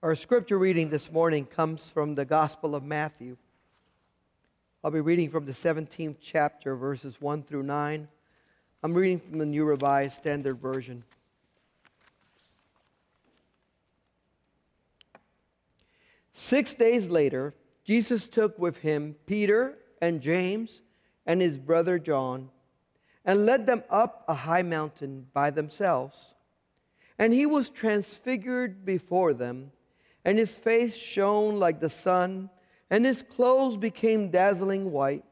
Our scripture reading this morning comes from the Gospel of Matthew. I'll be reading from the 17th chapter, verses 1 through 9. I'm reading from the New Revised Standard Version. "6 days later, Jesus took with him Peter and James and his brother John, and led them up a high mountain by themselves. And he was transfigured before them, and his face shone like the sun, and his clothes became dazzling white.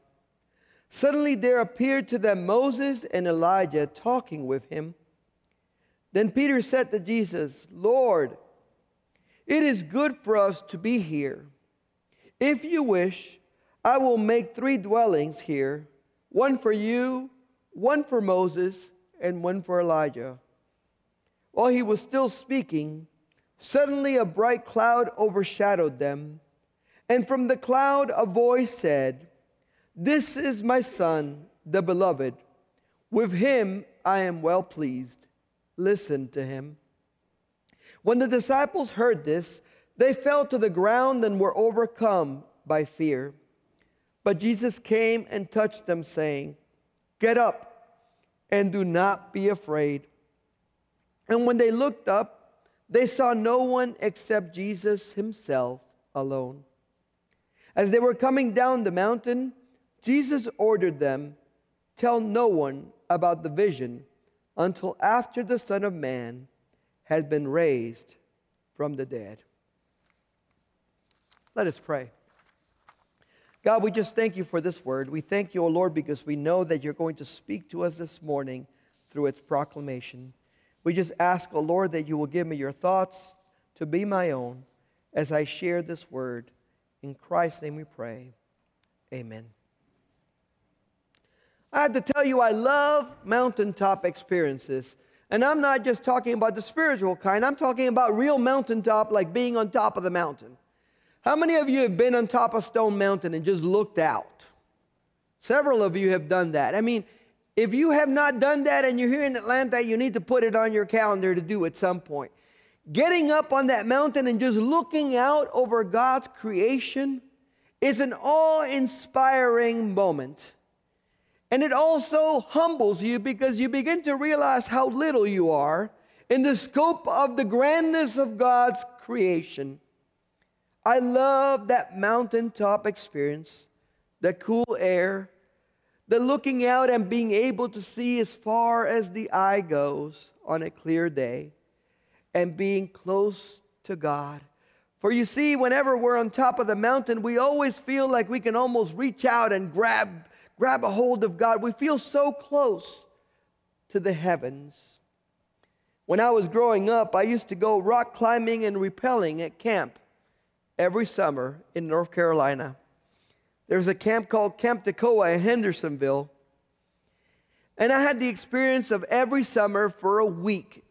Suddenly there appeared to them Moses and Elijah talking with him. Then Peter said to Jesus, 'Lord, it is good for us to be here. If you wish, I will make 3 dwellings here, one for you, one for Moses, and one for Elijah.' While he was still speaking, suddenly a bright cloud overshadowed them, and from the cloud a voice said, 'This is my Son, the beloved. With him I am well pleased. Listen to him.' When the disciples heard this, they fell to the ground and were overcome by fear. But Jesus came and touched them, saying, 'Get up and do not be afraid.' And when they looked up, they saw no one except Jesus himself alone. As they were coming down the mountain, Jesus ordered them, 'Tell no one about the vision until after the Son of Man has been raised from the dead.'" Let us pray. God, we just thank you for this word. We thank you, O Lord, because we know that you're going to speak to us this morning through its proclamation. We just ask, O Lord, that you will give me your thoughts to be my own as I share this word. In Christ's name we pray. Amen. I have to tell you, I love mountaintop experiences. And I'm not just talking about the spiritual kind. I'm talking about real mountaintop, like being on top of the mountain. How many of you have been on top of Stone Mountain and just looked out? Several of you have done that. I mean, if you have not done that and you're here in Atlanta, you need to put it on your calendar to do at some point. Getting up on that mountain and just looking out over God's creation is an awe-inspiring moment. And it also humbles you because you begin to realize how little you are in the scope of the grandness of God's creation. I love that mountaintop experience, the cool air, the looking out and being able to see as far as the eye goes on a clear day, and being close to God. For you see, whenever we're on top of the mountain, we always feel like we can almost reach out and grab a hold of God. We feel so close to the heavens. When I was growing up, I used to go rock climbing and rappelling at camp every summer in North Carolina. There's a camp called Camp Toccoa in Hendersonville. And I had the experience of every summer for a week.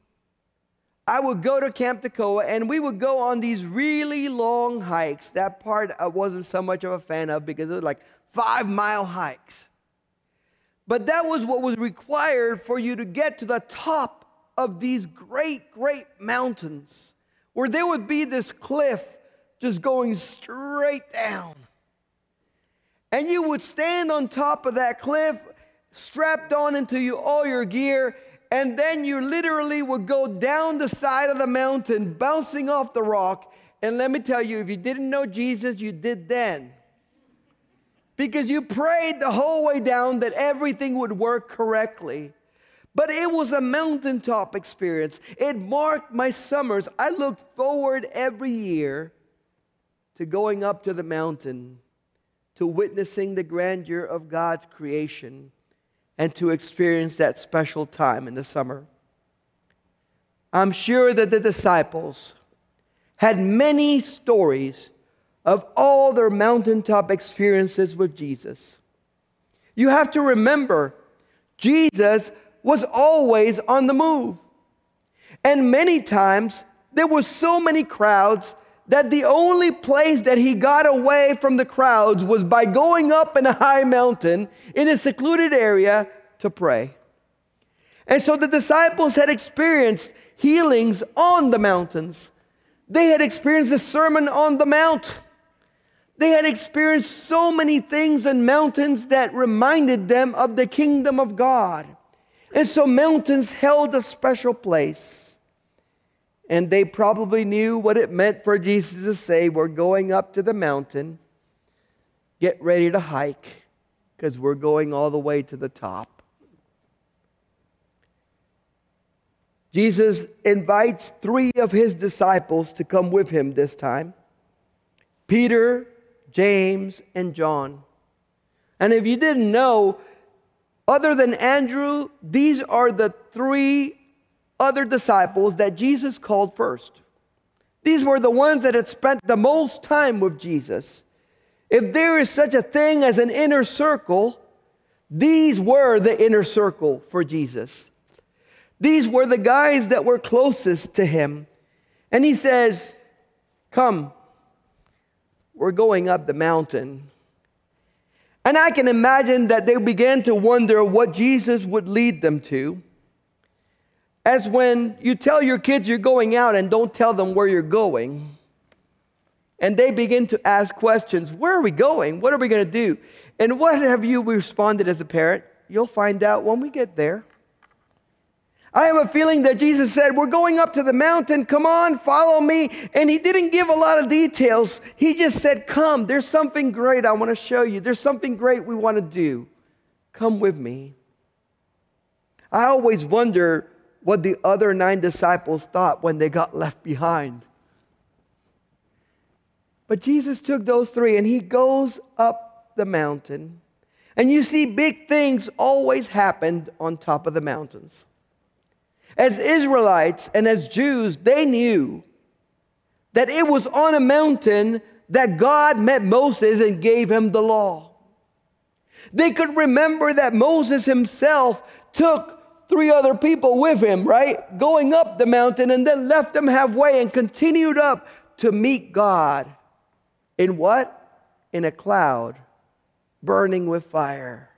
I would go to Camp Toccoa and we would go on these really long hikes. That part I wasn't so much of a fan of because it was like 5-mile hikes. But that was what was required for you to get to the top of these great, great mountains, where there would be this cliff just going straight down. And you would stand on top of that cliff, strapped on into all your gear, and then you literally would go down the side of the mountain, bouncing off the rock. And let me tell you, if you didn't know Jesus, you did then. Because you prayed the whole way down that everything would work correctly. But it was a mountaintop experience. It marked my summers. I looked forward every year to going up to the mountain, to witnessing the grandeur of God's creation, and to experience that special time in the summer. I'm sure that the disciples had many stories of all their mountaintop experiences with Jesus. You have to remember, Jesus was always on the move. And many times, there were so many crowds that the only place that he got away from the crowds was by going up in a high mountain in a secluded area to pray. And so the disciples had experienced healings on the mountains. They had experienced the Sermon on the Mount. They had experienced so many things and mountains that reminded them of the kingdom of God. And so mountains held a special place. And they probably knew what it meant for Jesus to say, we're going up to the mountain. Get ready to hike because we're going all the way to the top. Jesus invites three of his disciples to come with him this time. Peter, James, and John. And if you didn't know, other than Andrew, these are the three other disciples that Jesus called first. These were the ones that had spent the most time with Jesus. If there is such a thing as an inner circle, these were the inner circle for Jesus. These were the guys that were closest to him. And he says, come, we're going up the mountain. And I can imagine that they began to wonder what Jesus would lead them to. As when you tell your kids you're going out and don't tell them where you're going. And they begin to ask questions. Where are we going? What are we going to do? And what have you responded as a parent? You'll find out when we get there. I have a feeling that Jesus said, we're going up to the mountain. Come on, follow me. And he didn't give a lot of details. He just said, come. There's something great I want to show you. There's something great we want to do. Come with me. I always wonder what the other 9 disciples thought when they got left behind. But Jesus took those 3 and he goes up the mountain. And you see, big things always happened on top of the mountains. As Israelites and as Jews, they knew that it was on a mountain that God met Moses and gave him the law. They could remember that Moses himself took 3 other people with him, right? Going up the mountain and then left them halfway and continued up to meet God. In what? In a cloud, burning with fire.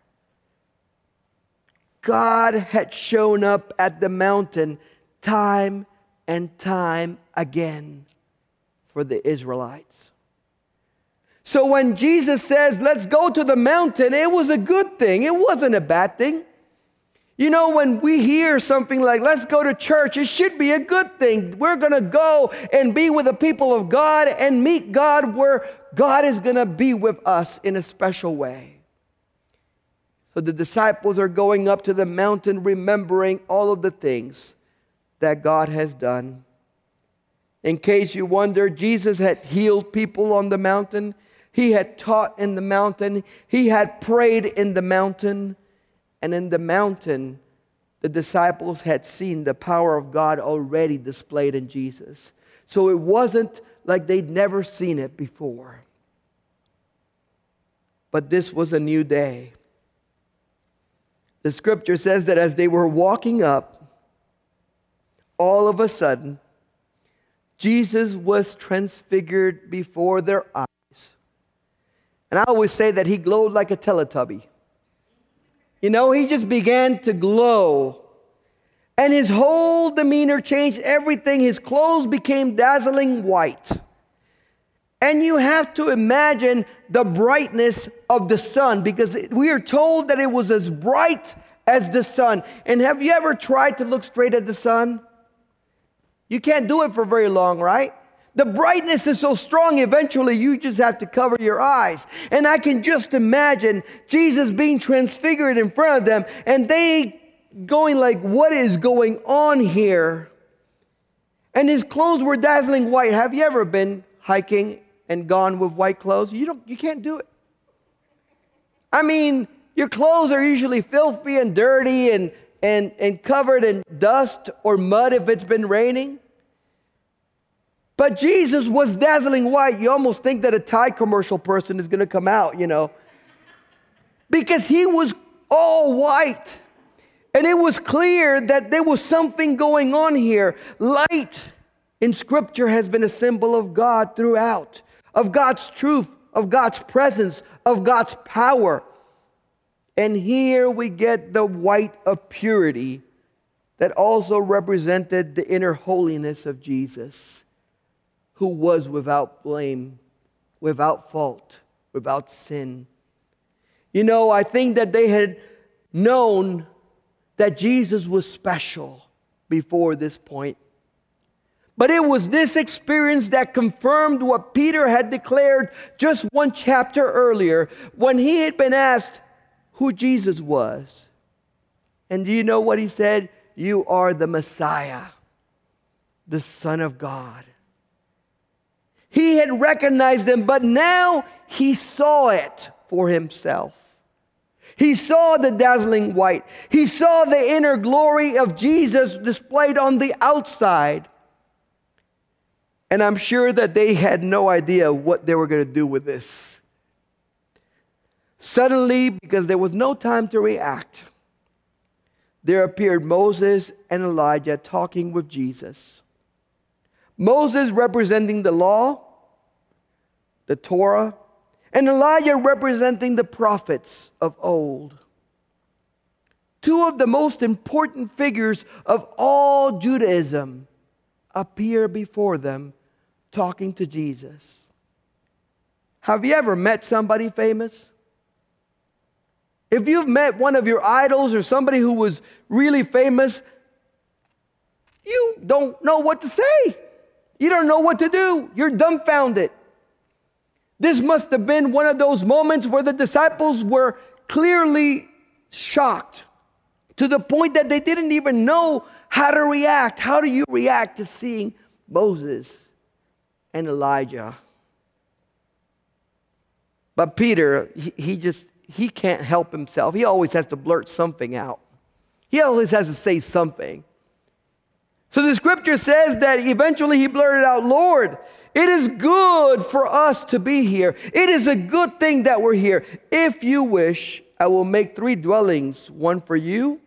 God had shown up at the mountain time and time again for the Israelites. So when Jesus says, let's go to the mountain, it was a good thing. It wasn't a bad thing. You know, when we hear something like, let's go to church, it should be a good thing. We're going to go and be with the people of God and meet God where God is going to be with us in a special way. So the disciples are going up to the mountain, remembering all of the things that God has done. In case you wonder, Jesus had healed people on the mountain. He had taught in the mountain. He had prayed in the mountain. And in the mountain, the disciples had seen the power of God already displayed in Jesus. So it wasn't like they'd never seen it before. But this was a new day. The scripture says that as they were walking up, all of a sudden, Jesus was transfigured before their eyes. And I always say that he glowed like a Teletubby. You know, he just began to glow. And his whole demeanor changed everything. His clothes became dazzling white. And you have to imagine the brightness of the sun, because we are told that it was as bright as the sun. And have you ever tried to look straight at the sun? You can't do it for very long, right? The brightness is so strong, eventually you just have to cover your eyes. And I can just imagine Jesus being transfigured in front of them and they going like, what is going on here? And his clothes were dazzling white. Have you ever been hiking and gone with white clothes? You can't do it. I mean, your clothes are usually filthy and dirty and covered in dust or mud if it's been raining. But Jesus was dazzling white. You almost think that a Thai commercial person is going to come out, you know. Because he was all white. And it was clear that there was something going on here. Light in Scripture has been a symbol of God throughout. Of God's truth, of God's presence, of God's power. And here we get the white of purity that also represented the inner holiness of Jesus. who was without blame, without fault, without sin. You know, I think that they had known that Jesus was special before this point. But it was this experience that confirmed what Peter had declared just one chapter earlier when he had been asked who Jesus was. And do you know what he said? You are the Messiah, the Son of God. He had recognized him, but now he saw it for himself. He saw the dazzling white. He saw the inner glory of Jesus displayed on the outside. And I'm sure that they had no idea what they were going to do with this. Suddenly, because there was no time to react, there appeared Moses and Elijah talking with Jesus. Moses representing the law, the Torah, and Elijah representing the prophets of old. Two of the most important figures of all Judaism appear before them talking to Jesus. Have you ever met somebody famous? If you've met one of your idols or somebody who was really famous, you don't know what to say. You don't know what to do. You're dumbfounded. This must have been one of those moments where the disciples were clearly shocked to the point that they didn't even know how to react. How do you react to seeing Moses and Elijah? But Peter, he can't help himself. He always has to blurt something out. He always has to say something. So the scripture says that eventually he blurted out, Lord, it is good for us to be here. It is a good thing that we're here. If you wish, I will make 3 dwellings, one for you,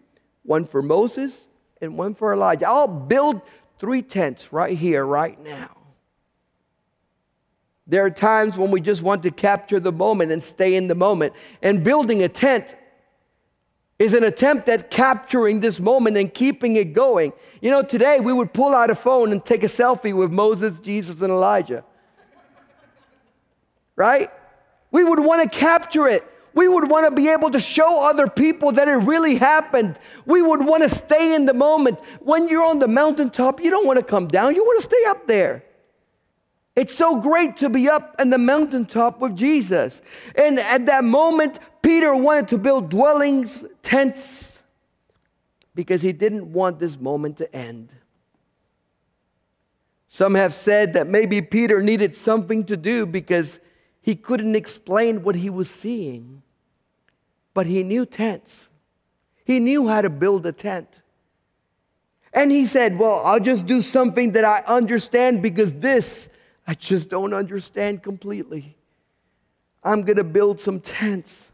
one for Moses, and one for Elijah. I'll build 3 tents right here, right now. There are times when we just want to capture the moment and stay in the moment. And building a tent is an attempt at capturing this moment and keeping it going. You know, today we would pull out a phone and take a selfie with Moses, Jesus, and Elijah. Right? We would want to capture it. We would want to be able to show other people that it really happened. We would want to stay in the moment. When you're on the mountaintop, you don't want to come down. You want to stay up there. It's so great to be up on the mountaintop with Jesus. And at that moment, Peter wanted to build dwellings, tents, because he didn't want this moment to end. Some have said that maybe Peter needed something to do because he couldn't explain what he was seeing. But he knew tents. He knew how to build a tent. And he said, well, I'll just do something that I understand because this I just don't understand completely. I'm going to build some tents.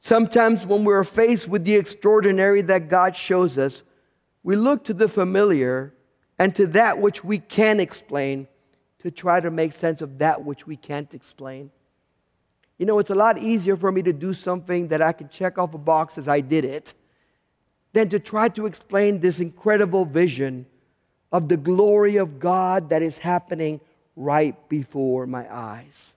Sometimes when we're faced with the extraordinary that God shows us, we look to the familiar and to that which we can explain to try to make sense of that which we can't explain. You know, it's a lot easier for me to do something that I can check off a box as I did it than to try to explain this incredible vision of the glory of God that is happening right before my eyes.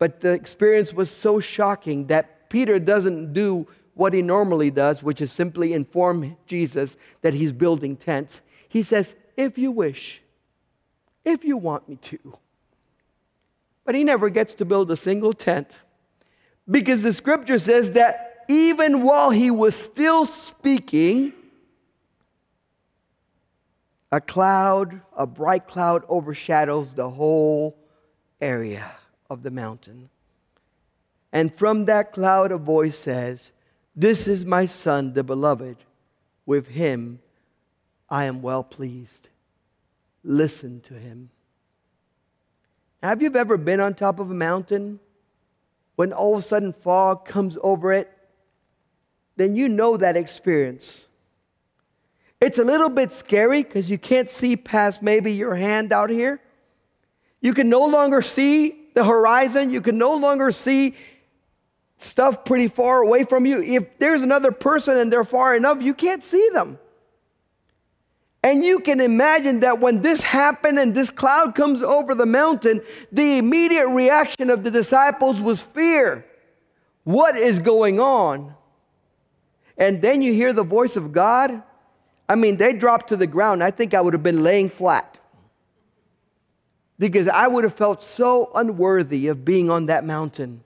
But the experience was so shocking that Peter doesn't do what he normally does, which is simply inform Jesus that he's building tents. He says, if you wish, if you want me to. But he never gets to build a single tent because the scripture says that even while he was still speaking, a cloud, a bright cloud, overshadows the whole area of the mountain. And from that cloud, a voice says, this is my son, the beloved. With him, I am well pleased. Listen to him. Have you ever been on top of a mountain when all of a sudden fog comes over it? Then you know that experience. It's a little bit scary because you can't see past maybe your hand out here. You can no longer see the horizon. You can no longer see stuff pretty far away from you. If there's another person and they're far enough, you can't see them. And you can imagine that when this happened and this cloud comes over the mountain, the immediate reaction of the disciples was fear. What is going on? And then you hear the voice of God. I mean, they dropped to the ground. I think I would have been laying flat, because I would have felt so unworthy of being on that mountain.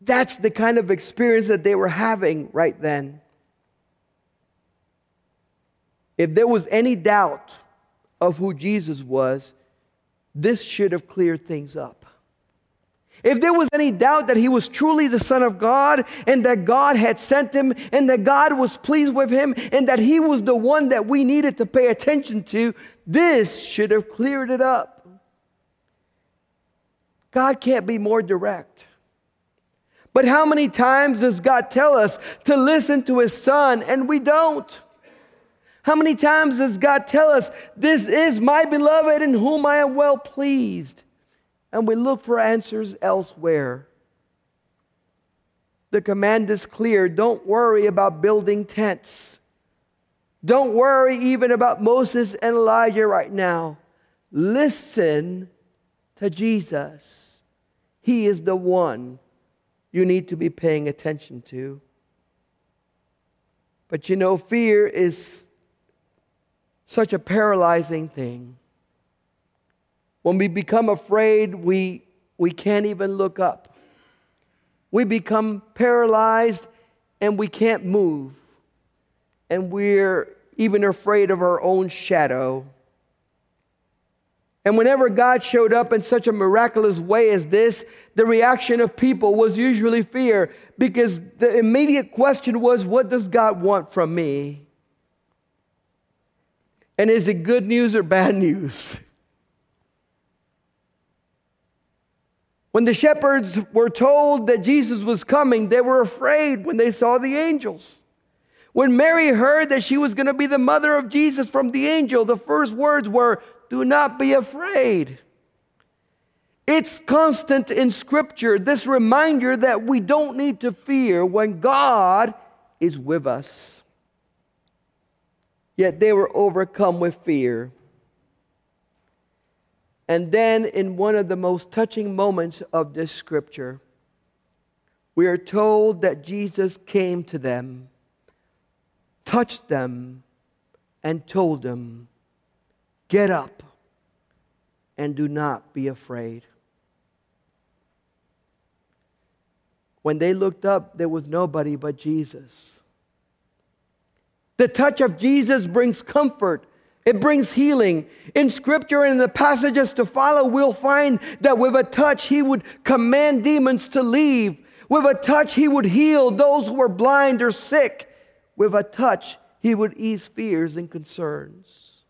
That's the kind of experience that they were having right then. If there was any doubt of who Jesus was, this should have cleared things up. If there was any doubt that he was truly the Son of God, and that God had sent him, and that God was pleased with him, and that he was the one that we needed to pay attention to, this should have cleared it up. God can't be more direct. But how many times does God tell us to listen to his Son, and we don't? How many times does God tell us, "This is my beloved in whom I am well pleased"? And we look for answers elsewhere. The command is clear. Don't worry about building tents. Don't worry even about Moses and Elijah right now. Listen to Jesus. He is the one you need to be paying attention to. But you know, fear is such a paralyzing thing. When we become afraid, we can't even look up. We become paralyzed and we can't move. And we're even afraid of our own shadow. And whenever God showed up in such a miraculous way as this, the reaction of people was usually fear, because the immediate question was, what does God want from me? And is it good news or bad news? When the shepherds were told that Jesus was coming, they were afraid when they saw the angels. When Mary heard that she was going to be the mother of Jesus from the angel, the first words were, "Do not be afraid." It's constant in Scripture, this reminder that we don't need to fear when God is with us. Yet they were overcome with fear. And then in one of the most touching moments of this scripture, we are told that Jesus came to them, touched them, and told them, "Get up and do not be afraid." When they looked up, there was nobody but Jesus. The touch of Jesus brings comfort. It brings healing. In Scripture and in the passages to follow, we'll find that with a touch, he would command demons to leave. With a touch, he would heal those who were blind or sick. With a touch, he would ease fears and concerns.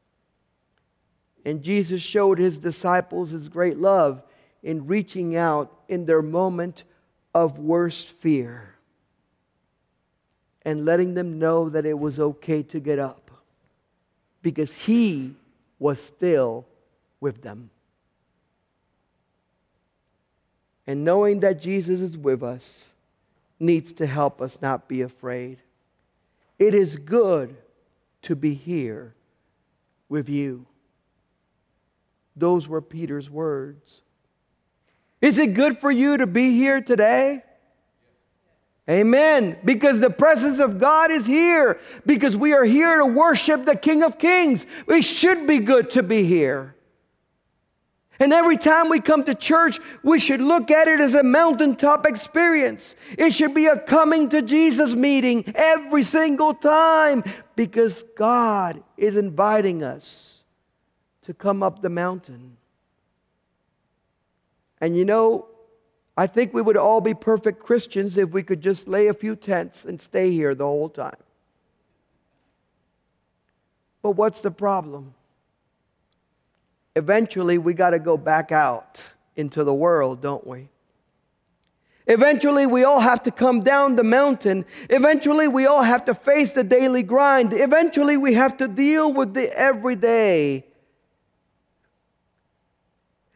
And Jesus showed his disciples his great love in reaching out in their moment of worst fear and letting them know that it was okay to get up, because he was still with them. And knowing that Jesus is with us needs to help us not be afraid. It is good to be here with you. Those were Peter's words. Is it good for you to be here today? Amen. Because the presence of God is here. Because we are here to worship the King of Kings. It should be good to be here. And every time we come to church, we should look at it as a mountaintop experience. It should be a coming to Jesus meeting every single time, because God is inviting us to come up the mountain. And you know, I think we would all be perfect Christians if we could just lay a few tents and stay here the whole time. But what's the problem? Eventually, we got to go back out into the world, don't we? Eventually, we all have to come down the mountain. Eventually, we all have to face the daily grind. Eventually, we have to deal with the everyday.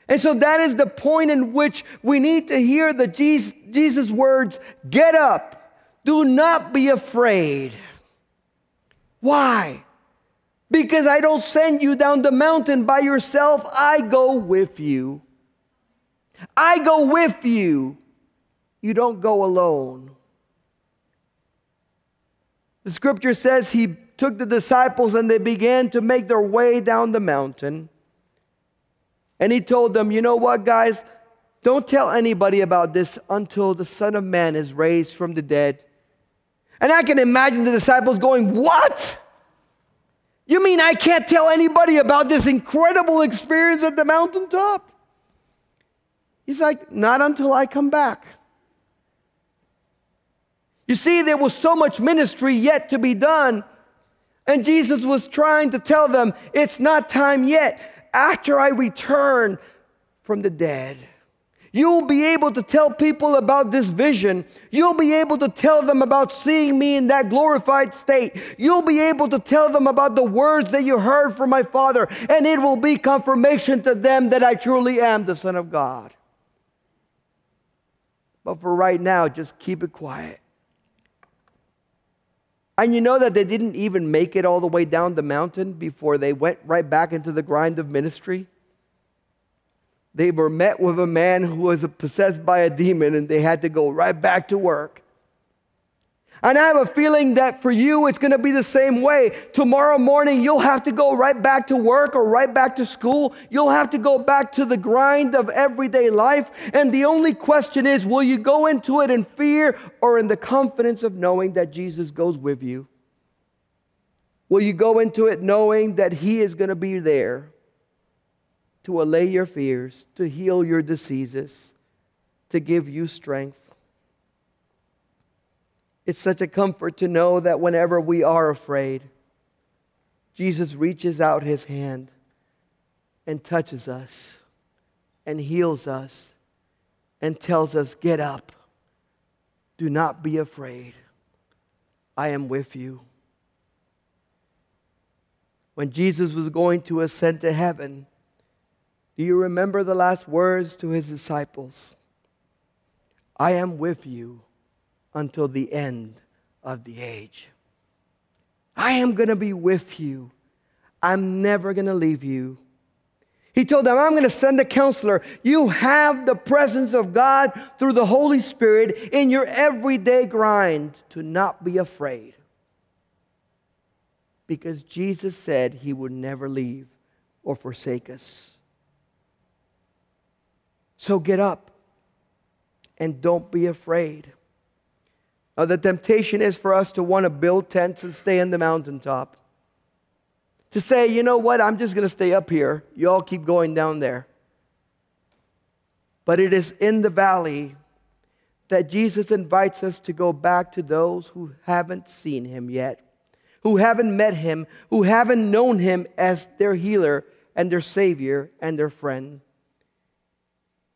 And so that is the point in which we need to hear the Jesus words, "Get up, do not be afraid." Why? because I don't send you down the mountain by yourself. I go with you. I go with you. You don't go alone. The scripture says he took the disciples and they began to make their way down the mountain. And he told them, you know what, guys? Don't tell anybody about this until the Son of Man is raised from the dead. And I can imagine the disciples going, what? You mean I can't tell anybody about this incredible experience at the mountaintop? He's like, not until I come back. You see, there was so much ministry yet to be done, and Jesus was trying to tell them, it's not time yet. After I return from the dead, you'll be able to tell people about this vision. You'll be able to tell them about seeing me in that glorified state. You'll be able to tell them about the words that you heard from my Father, and it will be confirmation to them that I truly am the Son of God. But for right now, just keep it quiet. And you know that they didn't even make it all the way down the mountain before they went right back into the grind of ministry. They were met with a man who was possessed by a demon, and they had to go right back to work. And I have a feeling that for you, it's going to be the same way. Tomorrow morning, you'll have to go right back to work or right back to school. You'll have to go back to the grind of everyday life. And the only question is, will you go into it in fear or in the confidence of knowing that Jesus goes with you? Will you go into it knowing that he is going to be there to allay your fears, to heal your diseases, to give you strength? It's such a comfort to know that whenever we are afraid, Jesus reaches out his hand and touches us and heals us and tells us, get up. Do not be afraid. I am with you. When Jesus was going to ascend to heaven, do you remember the last words to his disciples? I am with you until the end of the age. I am going to be with you. I'm never going to leave you. He told them, I'm going to send a counselor. You have the presence of God through the Holy Spirit in your everyday grind to not be afraid. Because Jesus said he would never leave or forsake us. So get up and don't be afraid. Now, the temptation is for us to want to build tents and stay in the mountaintop. To say, you know what, I'm just going to stay up here. You all keep going down there. But it is in the valley that Jesus invites us to go back to those who haven't seen him yet, who haven't met him, who haven't known him as their healer and their savior and their friend.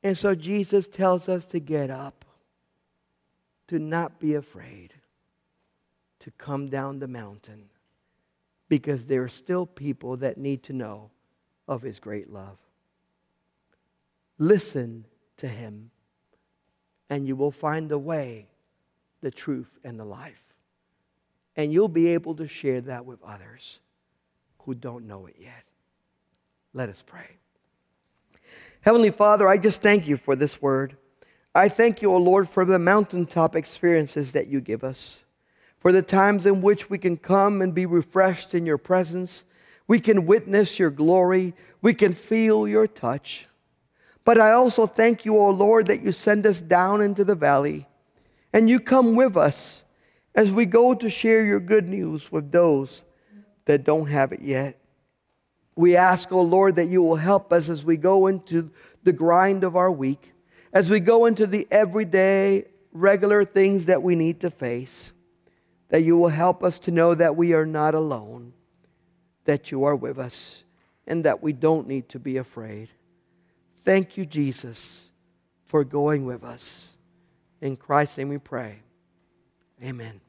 And so Jesus tells us to get up, to not be afraid, to come down the mountain, because there are still people that need to know of his great love. Listen to him, and you will find the way, the truth, and the life. And you'll be able to share that with others who don't know it yet. Let us pray. Heavenly Father, I just thank you for this word. I thank you, O Lord, for the mountaintop experiences that you give us, for the times in which we can come and be refreshed in your presence. We can witness your glory. We can feel your touch. But I also thank you, O Lord, that you send us down into the valley, and you come with us as we go to share your good news with those that don't have it yet. We ask, O Lord, that you will help us as we go into the grind of our week, as we go into the everyday, regular things that we need to face, that you will help us to know that we are not alone, that you are with us, and that we don't need to be afraid. Thank you, Jesus, for going with us. In Christ's name we pray. Amen.